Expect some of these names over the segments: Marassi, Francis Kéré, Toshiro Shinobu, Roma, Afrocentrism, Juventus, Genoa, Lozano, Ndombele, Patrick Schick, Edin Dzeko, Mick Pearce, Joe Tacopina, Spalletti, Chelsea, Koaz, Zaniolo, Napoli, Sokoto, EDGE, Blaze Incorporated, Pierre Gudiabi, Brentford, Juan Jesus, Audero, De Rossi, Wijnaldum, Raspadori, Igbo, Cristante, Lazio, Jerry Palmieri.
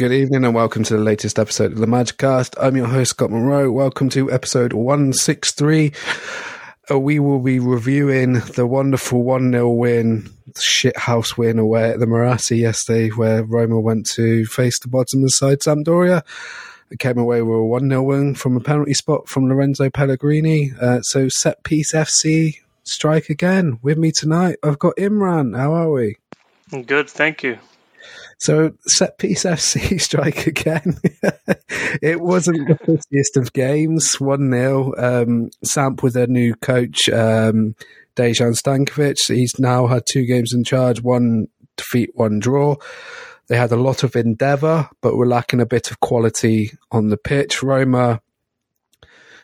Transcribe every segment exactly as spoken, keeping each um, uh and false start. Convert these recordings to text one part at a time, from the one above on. Good evening and welcome to the latest episode of the Magicast. I'm your host, Scott Monroe. Welcome to episode one sixty-three. Uh, we will be reviewing the wonderful one nil win, shithouse win away at the Marassi yesterday, where Roma went to face the bottom side Sampdoria. It came away with a one nil win from a penalty spot from Lorenzo Pellegrini. Uh, so set piece F C, strike again. With me tonight, I've got Imran. How are we? I'm good, thank you. So, set-piece F C strike again. It wasn't the prettiest of games, one nil. Um, Samp with their new coach, um, Dejan Stankovic. He's now had two games in charge, one defeat, one draw. They had a lot of endeavour, but were lacking a bit of quality on the pitch. Roma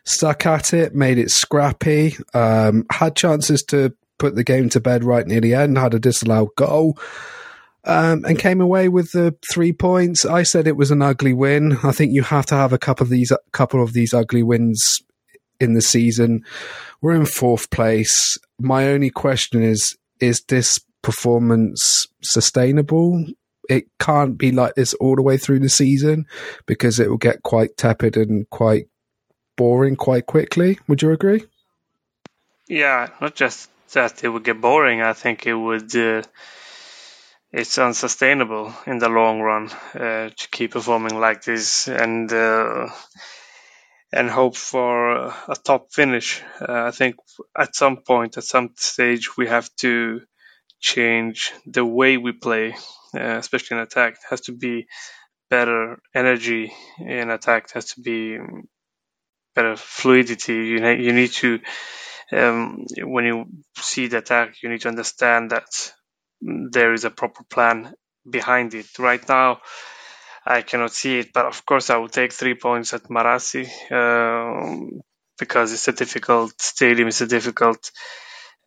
stuck at it, made it scrappy, um, had chances to put the game to bed right near the end, had a disallowed goal. Um, and came away with the three points. I said it was an ugly win. I think you have to have a couple of these, couple of these ugly wins in the season. We're in fourth place. My only question is: is this performance sustainable? It can't be like this all the way through the season because it will get quite tepid and quite boring quite quickly. Would you agree? Yeah, not just that it would get boring. I think it would. Uh... It's unsustainable in the long run uh, to keep performing like this and uh, and hope for a top finish. Uh, I think at some point, at some stage, we have to change the way we play, uh, especially in attack. It has to be better energy in attack. It has to be better fluidity. You ne- you need to um, when you see the attack, you need to understand that there is a proper plan behind it. Right now, I cannot see it, but of course I will take three points at Marassi uh, because it's a difficult stadium, it's a difficult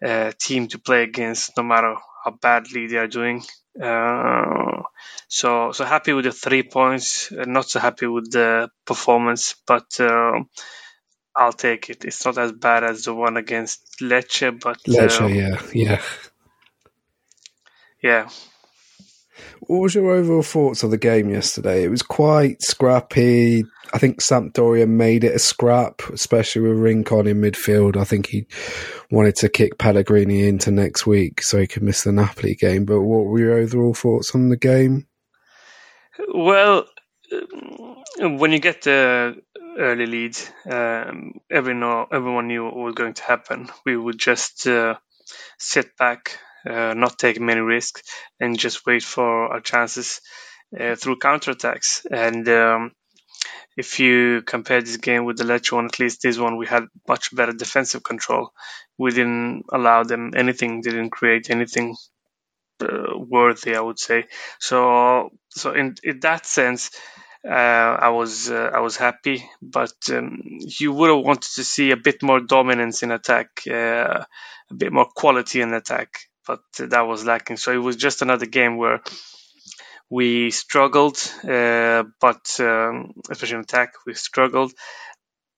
uh, team to play against, no matter how badly they are doing. Uh, so, so happy with the three points, not so happy with the performance, but uh, I'll take it. It's not as bad as the one against Lecce, but Lecce, uh, yeah, yeah. Yeah. What was your overall thoughts of the game yesterday? It was quite scrappy. I think Sampdoria made it a scrap, especially with Rincon in midfield. I think he wanted to kick Pellegrini into next week so he could miss the Napoli game. But what were your overall thoughts on the game? Well, when you get the early lead, um, everyone, everyone knew what was going to happen. We would just uh, sit back. Uh, not take many risks and just wait for our chances uh, through counterattacks. And um, if you compare this game with the Lecce one, at least this one, we had much better defensive control. We didn't allow them anything, didn't create anything uh, worthy, I would say. So, so in, in that sense, uh, I was uh, I was happy, but um, you would have wanted to see a bit more dominance in attack, uh, a bit more quality in attack. But that was lacking. So it was just another game where we struggled, uh, but um, especially in attack, we struggled,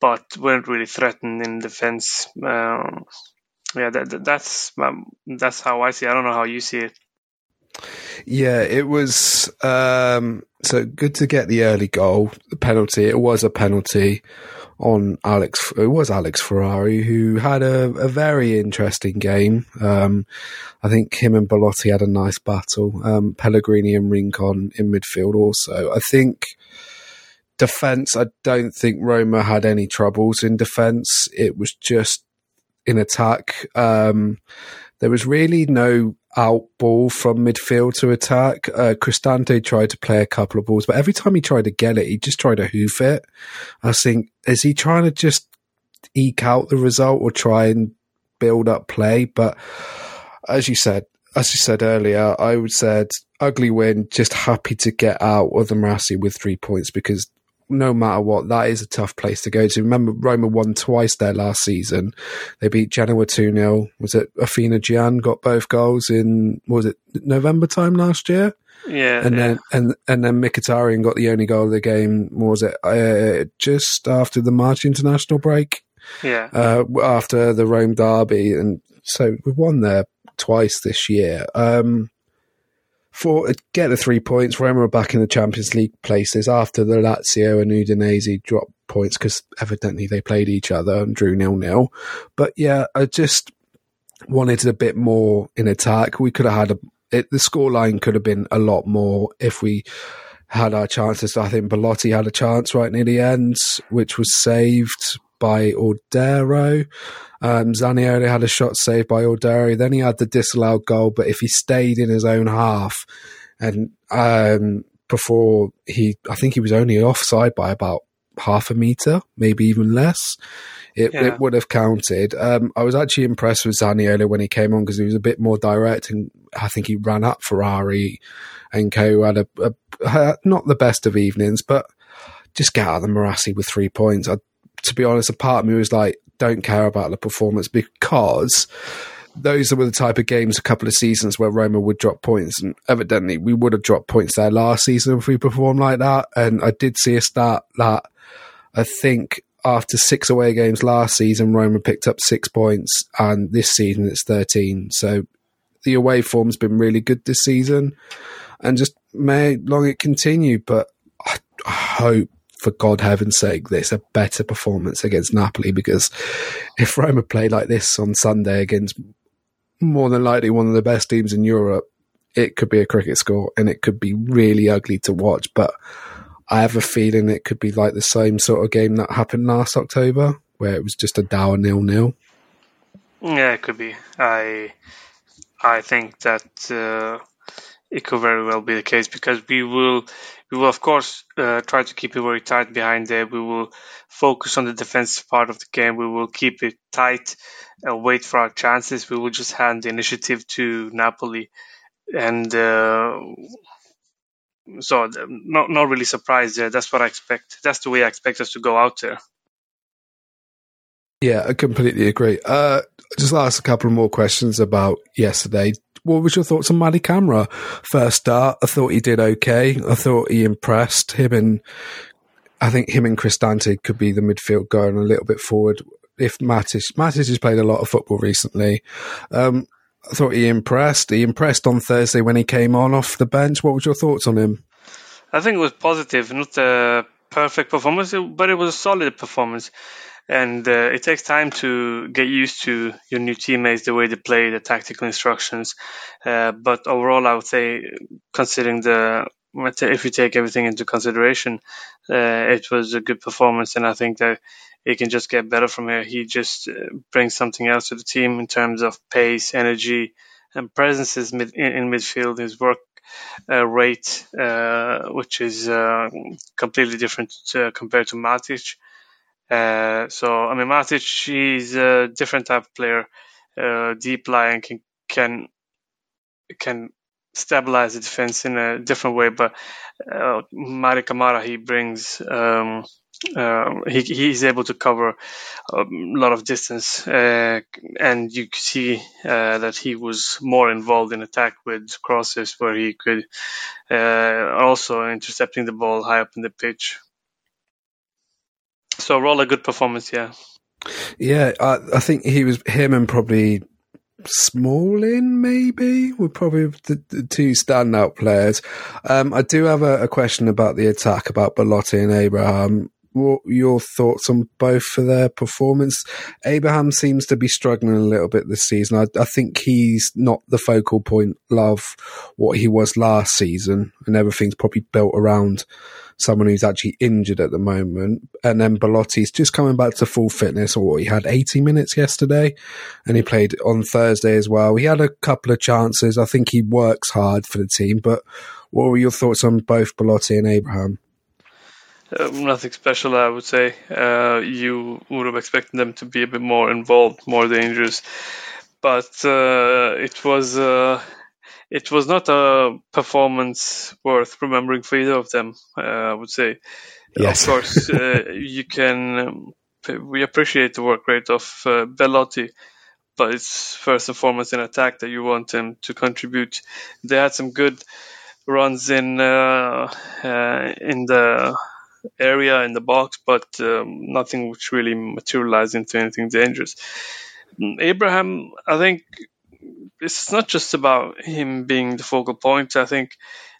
but weren't really threatened in defense. Um, yeah, that, that's um, that's how I see it. I don't know how you see it. Yeah, it was um, so good to get the early goal, the penalty. It was a penalty on Alex. It was Alex Ferrari who had a, a very interesting game. Um, I think him and Bellotti had a nice battle. Um, Pellegrini and Rincon in midfield also. I think defence, I don't think Roma had any troubles in defence. It was just in attack. Um, there was really no out ball from midfield to attack. Uh, Cristante tried to play a couple of balls, but every time he tried to get it, he just tried to hoof it. I was thinking, is he trying to just eke out the result or try and build up play? But as you said, as you said earlier, I would said ugly win, just happy to get out of the Marassi with three points because no matter what, that is a tough place to go to. Remember, Roma won twice there last season. They beat Genoa two nil. Was it Athena Gian got both goals in, what was it, November time last year? Yeah. And yeah. then and, and then Mkhitaryan got the only goal of the game, what was it, uh, just after the March international break? Yeah. Uh, after the Rome derby. And so we won there twice this year. Um, for get the three points. Roma are back in the Champions League places after the Lazio and Udinese dropped points because evidently they played each other and drew nil-nil. But yeah, I just wanted a bit more in attack. We could have had a it, the scoreline could have been a lot more if we had our chances. I think Bellotti had a chance right near the end, which was saved by Audero. Um, Zaniolo had a shot saved by Audero. Then he had the disallowed goal, but if he stayed in his own half, and um, before he, I think he was only offside by about half a metre, maybe even less, it, yeah. it would have counted. Um, I was actually impressed with Zaniolo when he came on because he was a bit more direct, and I think he ran up Ferrari and co. had a, a, a not the best of evenings, but just get out of the Marassi with three points. I To be honest, a part of me was like, don't care about the performance, because those were the type of games a couple of seasons where Roma would drop points, and evidently we would have dropped points there last season if we performed like that. And I did see a stat that I think after six away games last season, Roma picked up six points, and this season it's thirteen. So the away form's been really good this season, and just may long it continue. But I, I hope, for God, heaven's sake, there's a better performance against Napoli, because if Roma play like this on Sunday against more than likely one of the best teams in Europe, it could be a cricket score and it could be really ugly to watch. But I have a feeling it could be like the same sort of game that happened last October, where it was just a dour nil-nil. Yeah, it could be. I I think that uh, it could very well be the case, because we will... We will, of course, uh, try to keep it very tight behind there. We will focus on the defensive part of the game. We will keep it tight and wait for our chances. We will just hand the initiative to Napoli. And uh, so not, not really surprised there. That's what I expect. That's the way I expect us to go out there. Yeah, I completely agree. Uh, just ask a couple more questions about yesterday. What was your thoughts on Madi Camara? First start, I thought he did okay. I thought he impressed. Him and I think him and Cristante could be the midfield going a little bit forward. If Matic, Matic has played a lot of football recently. Um, I thought he impressed. He impressed on Thursday when he came on off the bench. What was your thoughts on him? I think it was positive. Not a perfect performance, but it was a solid performance. And uh, it takes time to get used to your new teammates, the way they play, the tactical instructions. Uh, but overall, I would say, considering the, if you take everything into consideration, uh, it was a good performance. And I think that it can just get better from here. He just uh, brings something else to the team in terms of pace, energy, and presences mid- in, in midfield. His work uh, rate, uh, which is uh, completely different uh, compared to Matic. Uh, so, I mean, Matic, he's a different type of player, uh, deep lying, can, can can stabilize the defense in a different way. But uh, Mari Camara, he brings, um, uh, he he's able to cover a lot of distance. Uh, and you could see uh, that he was more involved in attack with crosses, where he could uh, also intercepting the ball high up in the pitch. So overall, a good performance, yeah. Yeah, I, I think he was him and probably Smalling, maybe, were probably the, the two standout players. Um, I do have a, a question about the attack, about Bellotti and Abraham. What are your thoughts on both for their performance? Abraham seems to be struggling a little bit this season. I, I think he's not the focal point of what he was last season, and everything's probably built around someone who's actually injured at the moment. And then Bellotti's just coming back to full fitness, or he had eighty minutes yesterday, and he played on Thursday as well. He had a couple of chances. I think he works hard for the team, but what were your thoughts on both Bellotti and Abraham? Uh, nothing special, I would say. Uh, you would have expected them to be a bit more involved, more dangerous. But uh, it was uh, it was not a performance worth remembering for either of them, uh, I would say. Yes. Of course, uh, you can um, we appreciate the work rate of uh, Bellotti, but it's first and foremost in attack that you want him to contribute. They had some good runs in uh, uh, in the area, in the box, but um, nothing which really materialized into anything dangerous. Abraham, I think it's not just about him being the focal point. I think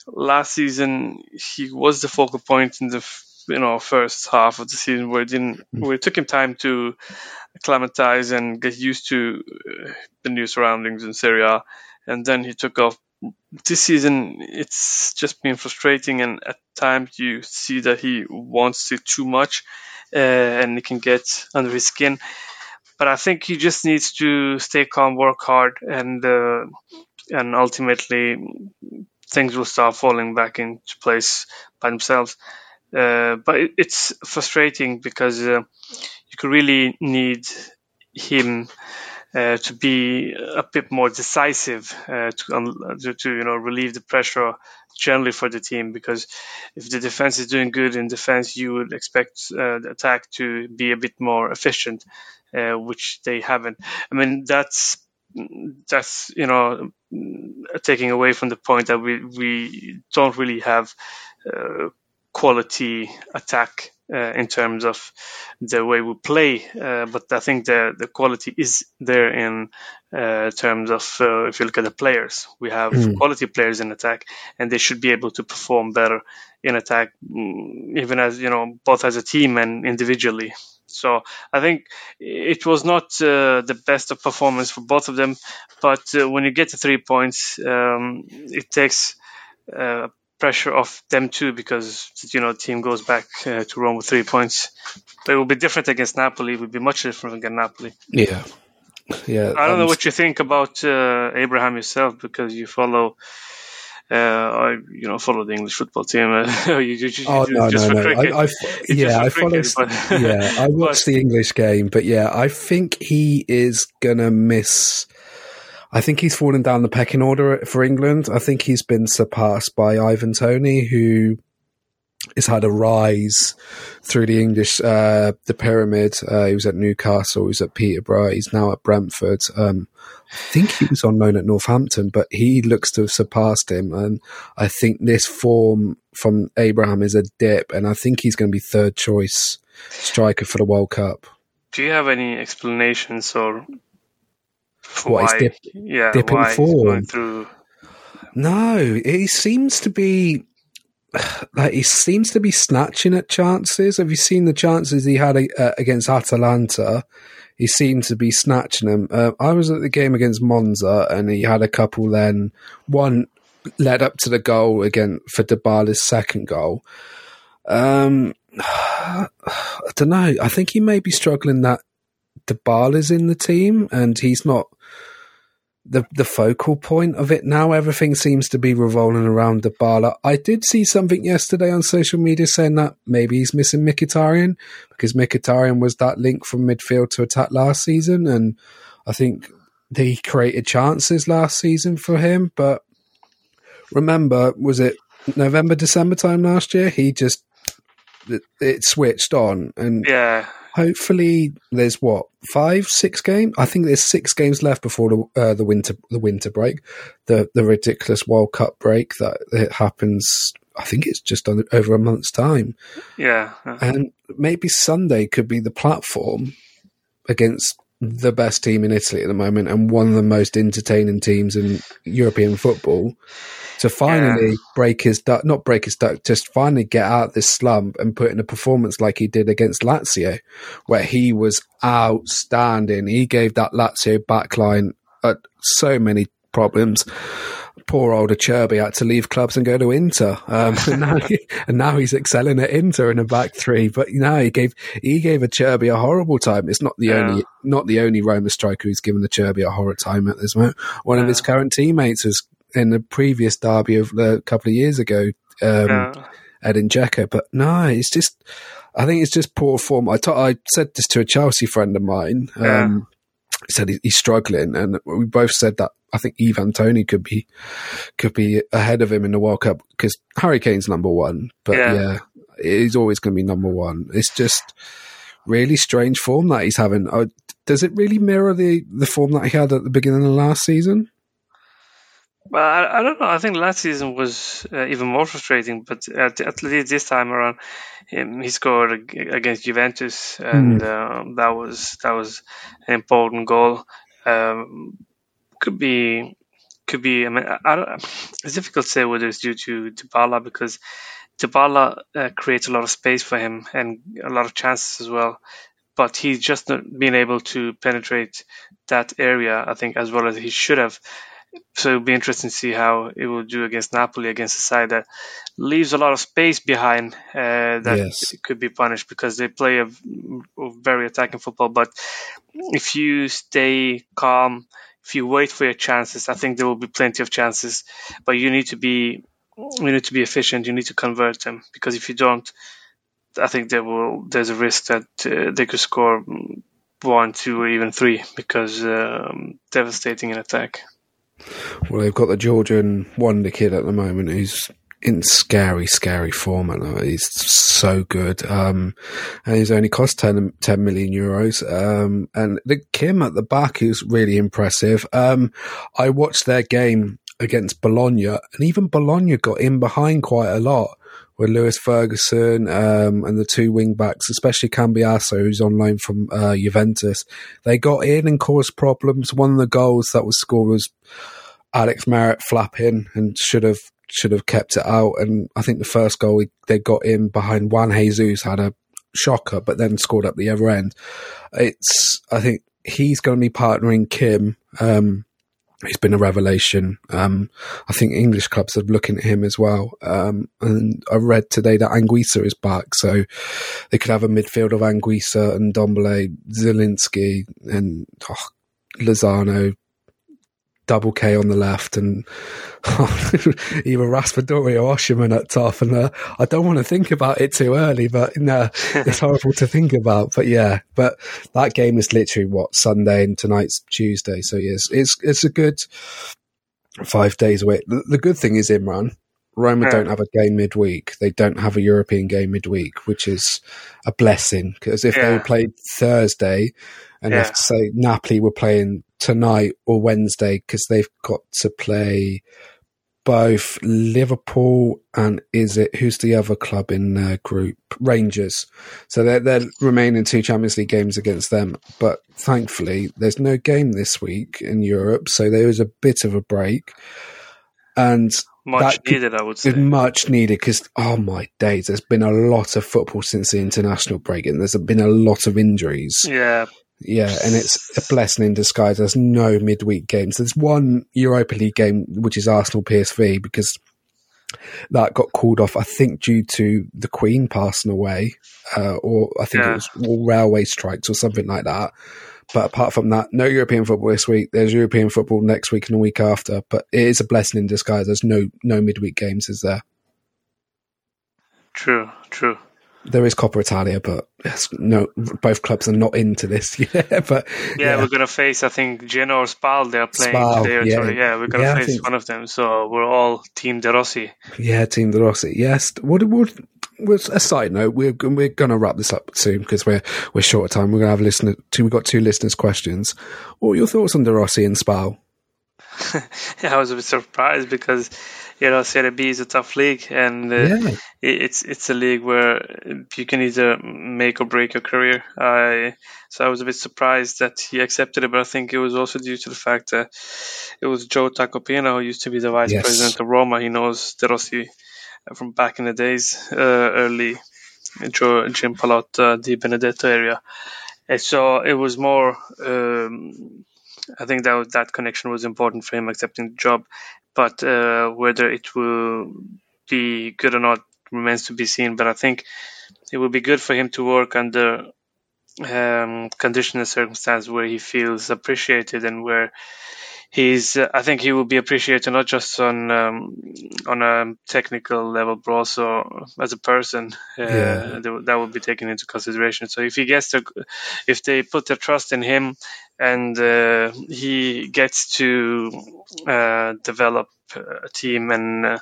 last season he was the focal point in the you know first half of the season where it didn't where it took him time to acclimatize and get used to the new surroundings in Serie A, and then he took off. This season, it's just been frustrating, and at times you see that he wants it too much, uh, and it can get under his skin. But I think he just needs to stay calm, work hard, and uh, and ultimately things will start falling back into place by themselves. Uh, but it, it's frustrating because uh, you could really need him Uh, to be a bit more decisive uh, to, um, to to you know relieve the pressure generally for the team, because if the defense is doing good in defense, you would expect uh, the attack to be a bit more efficient, uh, which they haven't. I mean that's that's you know taking away from the point that we we don't really have uh, quality attack. Uh, in terms of the way we play, uh, but I think the the quality is there in uh, terms of uh, if you look at the players, we have mm. quality players in attack, and they should be able to perform better in attack, even as you know both as a team and individually. So I think it was not uh, the best of performance for both of them, but uh, when you get to three points, um, it takes. Uh, pressure off them too, because you know the team goes back uh, to Rome with three points. But it will be different against Napoli. It would be much different against Napoli. Yeah, yeah. I don't um, know what you think about uh, Abraham yourself, because you follow, uh, I, you know, follow the English football team. Uh, you, you, you oh no, just no, for no! I, I, yeah, I follow. Yeah, I watch the English game, but yeah, I think he is gonna miss. I think he's fallen down the pecking order for England. I think he's been surpassed by Ivan Toney, who has had a rise through the English, uh, the pyramid. Uh, he was at Newcastle, he was at Peterborough, he's now at Brentford. Um, I think he was on loan at Northampton, but he looks to have surpassed him. And I think this form from Abraham is a dip, and I think he's going to be third choice striker for the World Cup. Do you have any explanations or... What, why? Dip, yeah, dipping why form. Through. No, he seems to be like he seems to be snatching at chances. Have you seen the chances he had uh, against Atalanta? He seemed to be snatching them. Uh, I was at the game against Monza, and he had a couple. Then one led up to the goal again for Dybala's second goal. Um, I don't know. I think he may be struggling that. Dybala's in the team, and he's not the the focal point of it now. Everything seems to be revolving around Dybala. I did see something yesterday on social media saying that maybe he's missing Mkhitaryan, because Mkhitaryan was that link from midfield to attack last season, and I think they created chances last season for him. But remember, was it November, December time last year? He just it, it switched on, and yeah. Hopefully, there's what five, six games. I think there's six games left before the uh, the winter the winter break, the the ridiculous World Cup break that it happens. I think it's just on, over a month's time. Yeah, and maybe Sunday could be the platform against the best team in Italy at the moment and one of the most entertaining teams in European football to finally yeah. break his duck, not break his duck, just finally get out of this slump and put in a performance like he did against Lazio, where he was outstanding. He gave that Lazio backline uh, so many problems. Poor old Acerbi had to leave clubs and go to Inter, um, and, now he, and now he's excelling at Inter in a back three. But no, he gave he gave Acerbi a horrible time. It's not the yeah. only not the only Roma striker who's given Acerbi a horrible time at this moment. One yeah. of his current teammates was in the previous derby of a uh, couple of years ago, um, yeah. Edin Dzeko. But no, it's just I think it's just poor form. I t- I said this to a Chelsea friend of mine. Um, yeah. Said he, he's struggling, and we both said that I think Ivan Toney could be could be ahead of him in the World Cup, because Harry Kane's number one, but yeah, yeah he's always going to be number one. It's just really strange form that he's having. Uh, does it really mirror the, the form that he had at the beginning of last season? Well, I, I don't know. I think last season was uh, even more frustrating, but at, at least this time around, um, he scored ag- against Juventus, and mm. um, that was that was an important goal. Um, could be could be. I mean, I don't, it's difficult to say whether it's due to Dybala, because Dybala uh, creates a lot of space for him and a lot of chances as well. But he's just not been able to penetrate that area, I think, as well as he should have. So it'll be interesting to see how it will do against Napoli, against a side that leaves a lot of space behind uh, that yes. could be punished, because they play a, a very attacking football. But if you stay calm, if you wait for your chances, I think there will be plenty of chances. But you need to be, you need to be efficient. You need to convert them, because if you don't, I think there will. There's a risk that uh, they could score one, two, or even three, because um, devastating an attack. Well, they've got the Georgian wonder kid at the moment, who's in scary, scary form. And he's so good, um, and he's only cost ten, ten million euros. Um, and the Kim at the back, who's really impressive. Um, I watched their game against Bologna, and even Bologna got in behind quite a lot with Lewis Ferguson um, and the two wing backs, especially Cambiasso, who's on loan from uh, Juventus. They got in and caused problems. One of the goals that was scored was Alex Merritt flapping and should have should have kept it out. And I think the first goal they got in behind Juan Jesus had a shocker, but then scored up the other end. It's I think he's going to be partnering Kim. Um, He's been a revelation. Um, I think English clubs are looking at him as well. Um, and I read today that Anguissa is back, so they could have a midfield of Anguissa and Ndombele, Zielinski and oh, Lozano, double K on the left, and oh, either Raspadori or Osherman at top. And uh, I don't want to think about it too early, but no, it's horrible to think about. But yeah, but that game is literally what, Sunday, and tonight's Tuesday. So yes, it's it's a good five days away. The, the good thing is, Imran, Roma yeah. don't have a game midweek. They don't have a European game midweek, which is a blessing, because if yeah. they played Thursday, and yeah. I have to say Napoli were playing tonight or Wednesday, because they've got to play both Liverpool and is it who's the other club in their group, Rangers. So they're, they're remaining two Champions League games against them. But thankfully, there's no game this week in Europe, so there is a bit of a break, and much that needed, could, I would say, much needed, because oh my days, there's been a lot of football since the international break, and there's been a lot of injuries. Yeah. Yeah, and it's a blessing in disguise. There's no midweek games. There's one Europa League game, which is Arsenal P S V, because that got called off, I think, due to the Queen passing away, uh, or I think yeah. it was all railway strikes or something like that. But apart from that, no European football this week. There's European football next week and the week after. But it is a blessing in disguise. There's no, no midweek games, is there? True, true. There is Coppa Italia, but no, both clubs are not into this. yeah, but yeah, yeah. we're gonna face, I think, Genoa or Spal. They are playing Spal, today. Or yeah. Today. yeah, we're gonna yeah, face think... one of them. So we're all Team De Rossi. Yeah, Team De Rossi. Yes. What? What? what a side note. We're we're gonna wrap this up soon, because we're we're short of time. We're gonna have listener. Two, we've got two listeners' questions. What are your thoughts on De Rossi and Spal? I was a bit surprised, because you know Serie B is a tough league, and uh, yeah. it's it's a league where you can either make or break your career. I so I was a bit surprised that he accepted it, but I think it was also due to the fact that it was Joe Tacopina, who used to be the vice yes. president of Roma. He knows De Rossi from back in the days, uh, early Joe Jim Palotta, Di Benedetto area, and so it was more. Um, I think that was, that connection was important for him accepting the job, but uh, whether it will be good or not remains to be seen. But I think it will be good for him to work under um, conditions and circumstances where he feels appreciated, and where he's. Uh, I think he will be appreciated not just on um, on a technical level, but also as a person. Uh, yeah. That will be taken into consideration. So if he gets to, if they put their trust in him. And uh, he gets to uh, develop a team and, uh,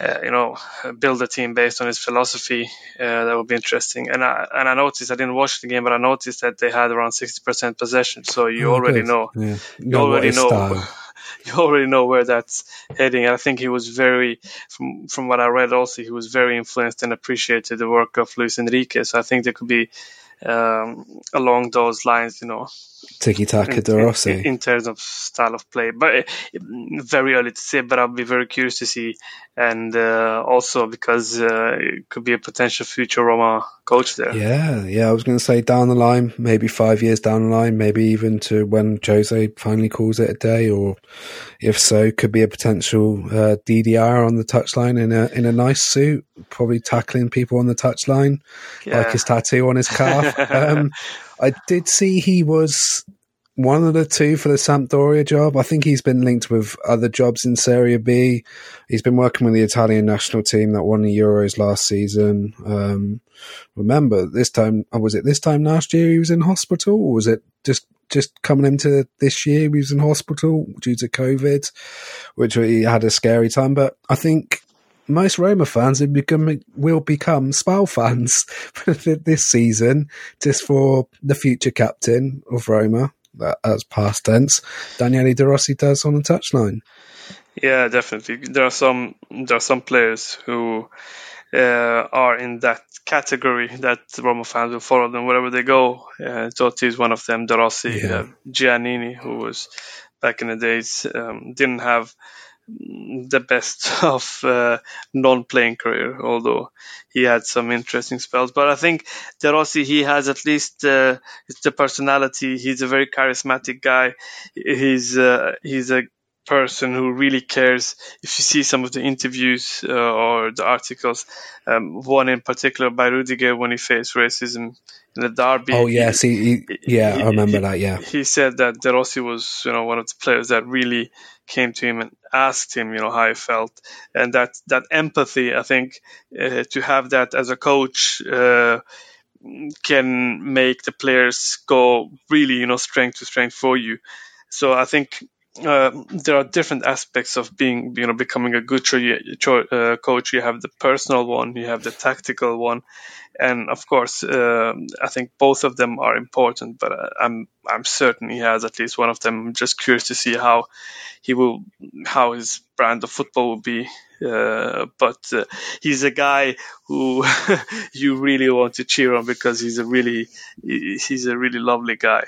uh, you know, build a team based on his philosophy. Uh, that would be interesting. And I and I noticed, I didn't watch the game, but I noticed that they had around sixty percent possession. So you oh, already good. know. Yeah. You no, already know. Style. You already know where that's heading. And I think he was very, from from what I read also, he was very influenced and appreciated the work of Luis Enrique. So I think there could be um, along those lines, you know. tiki-taka De Rossi. In, in terms of style of play. But very early to say, but I'll be very curious to see. And uh, also because uh, it could be a potential future Roma coach there. Yeah, yeah. I was going to say down the line, maybe five years down the line, maybe even to when Jose finally calls it a day, or if so, could be a potential uh, D D R on the touchline in a in a nice suit, probably tackling people on the touchline, yeah. Like his tattoo on his calf. um, I did see he was one of the two for the Sampdoria job. I think he's been linked with other jobs in Serie B. He's been working with the Italian national team that won the Euros last season. Um, remember, this time, or was it this time last year he was in hospital? Or was it just, just coming into this year he was in hospital due to COVID, which he had a scary time? But I think most Roma fans will become, will become Spal fans this season, just for the future captain of Roma. That, that's past tense. Daniele De Rossi does on the touchline. Yeah, definitely. There are some there are some players who uh, are in that category that Roma fans will follow them wherever they go. Uh, Totti is one of them. De Rossi, yeah. uh, Giannini, who was back in the days, um, didn't have the best of uh, non-playing career, although he had some interesting spells. But I think De Rossi, he has at least uh, the personality. He's a very charismatic guy. He's uh, he's a person who really cares. If you see some of the interviews uh, or the articles, um, one in particular by Rudiger when he faced racism in the derby. Oh yes, he, he, he, yeah, he, I remember he, that. Yeah, he said that De Rossi was, you know, one of the players that really came to him and asked him, you know, how he felt, and that that empathy. I think uh, to have that as a coach uh, can make the players go really, you know, strength to strength for you. So I think uh, there are different aspects of being, you know, becoming a good cho- uh, coach. You have the personal one, you have the tactical one, and of course, uh, I think both of them are important. But I'm I'm certain he has at least one of them. I'm just curious to see how he will, how his brand of football will be. Uh, but uh, he's a guy who you really want to cheer on because he's a really he's a really lovely guy.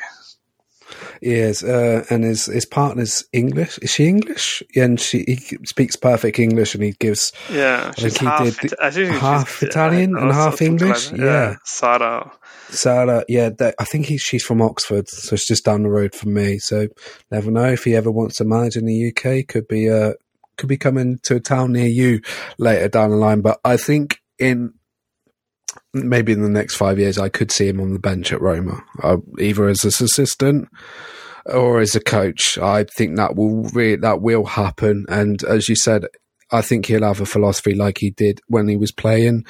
He is, uh, and his his partner's English. Is she English? Yeah, and she he speaks perfect English, and he gives. Yeah, she's like half, he did, I think half she's, Italian I and half English. Like, yeah. yeah, Sarah. Sarah, yeah, that, I think he, she's from Oxford, so it's just down the road from me. So never know if he ever wants to manage in the U K. Could be uh, could be coming to a town near you later down the line. But I think in. Maybe in the next five years, I could see him on the bench at Roma, uh, either as an assistant or as a coach. I think that will re- that will happen. And as you said, I think he'll have a philosophy like he did when he was playing.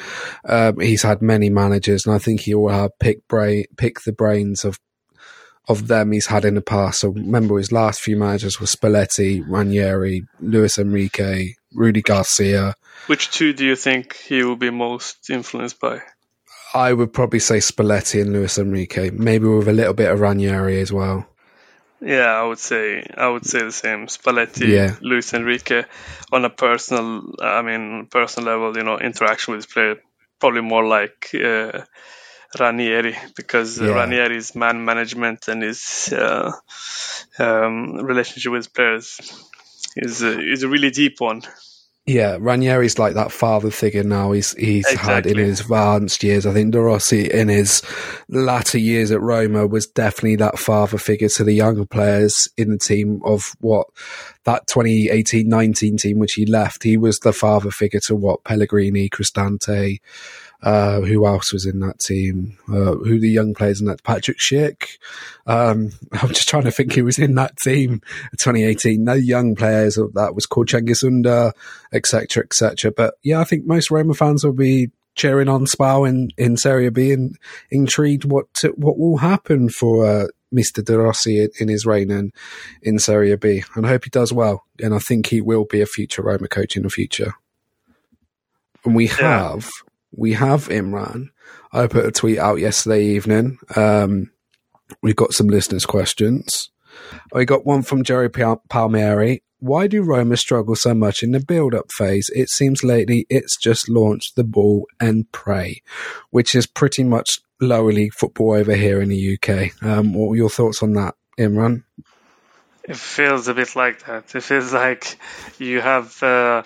Um, he's had many managers, and I think he will have pick bra- pick the brains of of them he's had in the past. So remember, his last few managers were Spalletti, Ranieri, Luis Enrique, Rudy Garcia. Which two do you think he will be most influenced by? I would probably say Spalletti and Luis Enrique, maybe with a little bit of Ranieri as well. Yeah, I would say I would say the same. Spalletti, yeah. Luis Enrique, on a personal, I mean, personal level, you know, interaction with his player, probably more like uh, Ranieri, because yeah. Ranieri's man management and his uh, um, relationship with players is a, is a really deep one. Yeah, Ranieri's like that father figure now. He's he's exactly. had in his advanced years. I think De Rossi in his latter years at Roma was definitely that father figure to the younger players in the team of what that twenty eighteen nineteen team which he left. He was the father figure to what Pellegrini, Cristante, uh, who else was in that team? Uh, who the young players in that? Patrick Schick. Um, I'm just trying to think who was in that team twenty eighteen. No young players that was called Cengiz Under, et cetera, et cetera. But yeah, I think most Roma fans will be cheering on Spal in, in Serie B and intrigued what to, what will happen for uh, Mister De Rossi in, in his reign and in Serie B. And I hope he does well. And I think he will be a future Roma coach in the future. And we have... Yeah. We have Imran. I put a tweet out yesterday evening. Um, we've got some listeners' questions. We got one from Jerry Palmieri. Why do Roma struggle so much in the build-up phase? It seems lately it's just launch the ball and pray, which is pretty much lower league football over here in the U K. Um, what were your thoughts on that, Imran? It feels a bit like that. It feels like you have uh,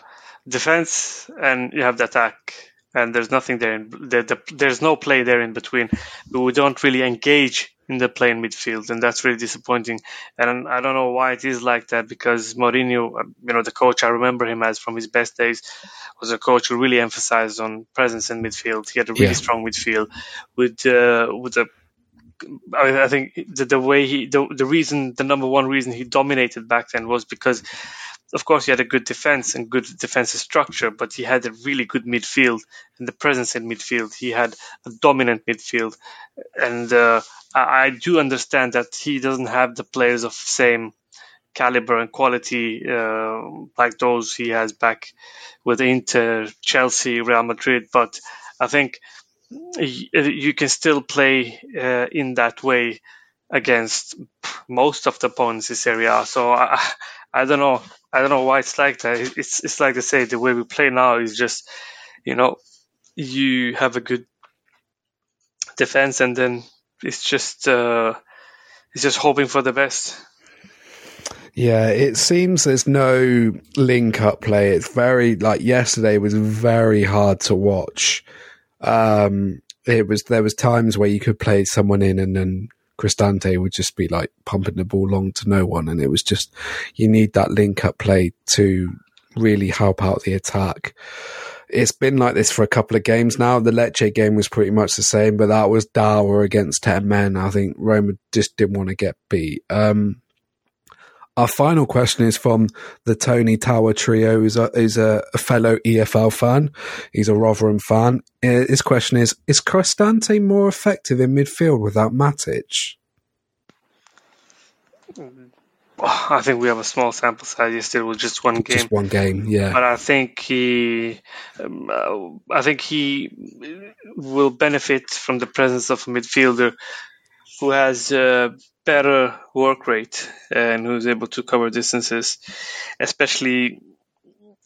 defense and you have the attack, and there's nothing there. In, the, the, there's no play there in between. But we don't really engage in the play in midfield, and that's really disappointing. And I don't know why it is like that, because Mourinho, you know, the coach I remember him as from his best days, was a coach who really emphasized on presence in midfield. He had a really yeah. strong midfield with uh, with a. I think the, the way he, the, the reason, the number one reason he dominated back then was because, of course, he had a good defense and good defensive structure, but he had a really good midfield and the presence in midfield. He had a dominant midfield. And uh, I, I do understand that he doesn't have the players of same caliber and quality uh, like those he has back with Inter, Chelsea, Real Madrid. But I think you can still play uh, in that way against most of the opponents in Serie A. So I, I don't know, I don't know why it's like that. It's it's like they say, the way we play now is just, you know, you have a good defense and then it's just uh, it's just hoping for the best. Yeah, it seems there's no link-up play. It's very like yesterday was very hard to watch. Um, it was there was times where you could play someone in and then Cristante would just be like pumping the ball long to no one, and it was just you need that link up play to really help out the attack. It's been like this for a couple of games now. The Lecce game was pretty much the same, but that was Dower against ten men. I think Roma just didn't want to get beat. Um, our final question is from the Tony Tower Trio, who's a, who's a fellow E F L fan. He's a Rotherham fan. His question is, is Cristante more effective in midfield without Matic? I think we have a small sample size. Yesterday was just one game. Just one game, yeah. But I think he, um, I think he will benefit from the presence of a midfielder who has uh, better work rate and who's able to cover distances, especially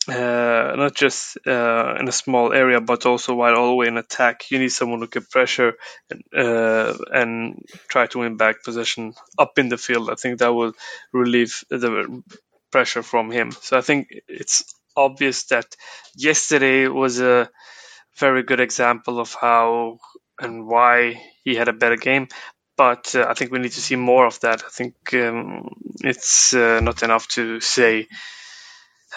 uh, not just uh, in a small area, but also while all the way in attack. You need someone who can pressure and, uh, and try to win back possession up in the field. I think that will relieve the pressure from him. So I think it's obvious that yesterday was a very good example of how and why he had a better game. But uh, I think we need to see more of that. I think um, it's uh, not enough to say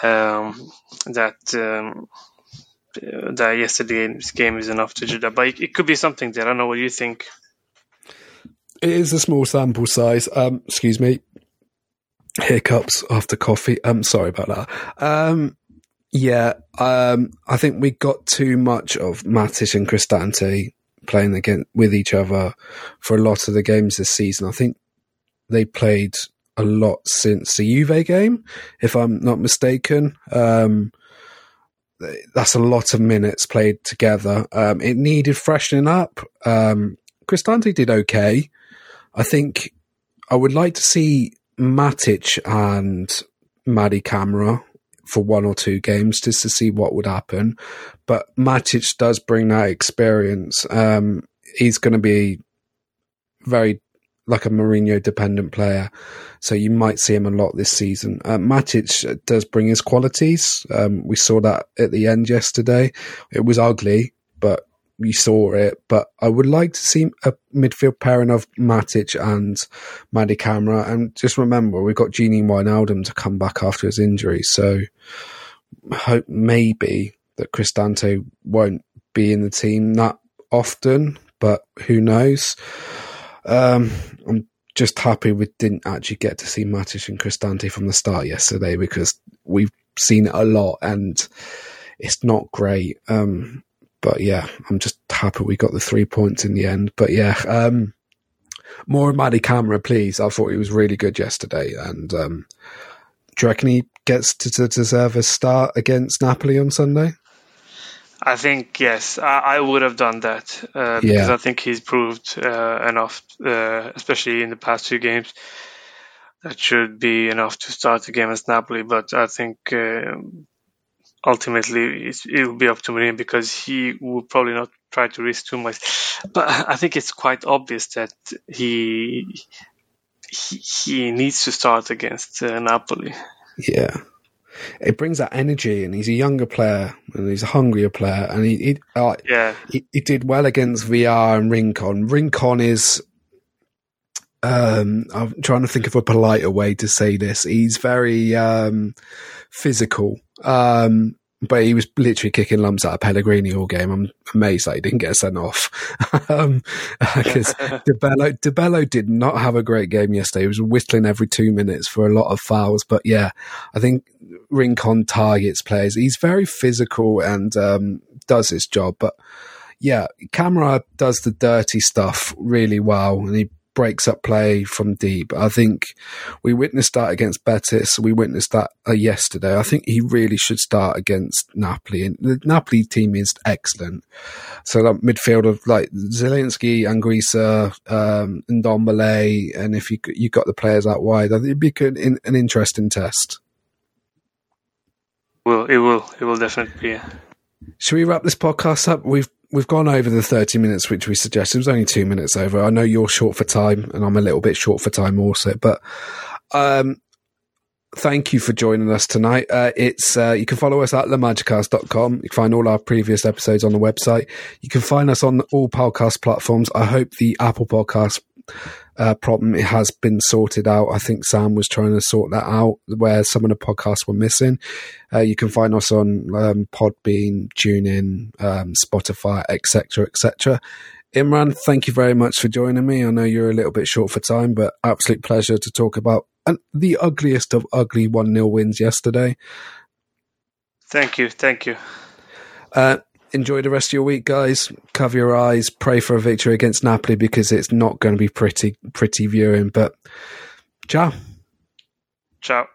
um, that um, that yesterday's game is enough to do that. But it, it could be something there. I don't know what you think. It is a small sample size. Um, excuse me. Hiccups after coffee. I'm um, sorry about that. Um, yeah, um, I think we got too much of Matic and Cristante playing again with each other for a lot of the games this season. I think they played a lot since the Juve game, if I'm not mistaken. Um, that's a lot of minutes played together. Um, it needed freshening up. Um, Cristante did okay. I think I would like to see Matic and Madi Camara for one or two games just to see what would happen. But Matic does bring that experience. Um, he's going to be very like a Mourinho-dependent player, so you might see him a lot this season. Uh, Matic does bring his qualities. Um, we saw that at the end yesterday. It was ugly, but we saw it. But I would like to see a midfield pairing of Matic and Madi Camara. And just remember, we've got Gini Wijnaldum to come back after his injury, so hope maybe that Cristante won't be in the team that often, but who knows? Um, I'm just happy we didn't actually get to see Matic and Cristante from the start yesterday, because we've seen it a lot and it's not great. Um, but yeah, I'm just happy we got the three points in the end. But yeah, um, more of Madi Camara, please. I thought he was really good yesterday. And um, do you reckon he gets to, to deserve a start against Napoli on Sunday? I think, yes. I, I would have done that uh, because yeah. I think he's proved uh, enough, uh, especially in the past two games. That should be enough to start the game as Napoli. But I think uh, ultimately it will be up to him, because he will probably not try to risk too much. But I think it's quite obvious that he he, he needs to start against uh, Napoli. Yeah. It brings that energy, and he's a younger player, and he's a hungrier player, and he he, uh, yeah. he, he did well against V R and Rincon. Rincon is, um, I'm trying to think of a politer way to say this. He's very um, physical, um, but he was literally kicking lumps out of Pellegrini all game. I'm amazed that he didn't get sent off, because um, Dybala, Dybala did not have a great game yesterday. He was whistling every two minutes for a lot of fouls, but yeah, I think Rincon targets players. He's very physical and um, does his job. But yeah, Camara does the dirty stuff really well, and he breaks up play from deep. I think we witnessed that against Betis. We witnessed that uh, yesterday. I think he really should start against Napoli. And the Napoli team is excellent. So that midfield of like Zielinski, Anguissa, um, Ndombele, and if you you got the players out wide, I think it'd be good, in, an interesting test. Well, it will. It will definitely be. Yeah. Should we wrap this podcast up? We've we've gone over the thirty minutes, which we suggested. It was only two minutes over. I know you're short for time, and I'm a little bit short for time also. But um, thank you for joining us tonight. Uh, it's uh, you can follow us at the magicast dot com. You can find all our previous episodes on the website. You can find us on all podcast platforms. I hope the Apple Podcast Uh, problem it has been sorted out. I think Sam was trying to sort that out, where some of the podcasts were missing. Uh, you can find us on um, Podbean, TuneIn, um, Spotify, etc, etc. Imran, thank you very much for joining me. I know you're a little bit short for time, but absolute pleasure to talk about uh, the ugliest of ugly one nil wins yesterday. Thank you, thank you. Uh, Enjoy the rest of your week, guys. Cover your eyes. Pray for a victory against Napoli, because it's not going to be pretty, pretty viewing. But ciao. Ciao.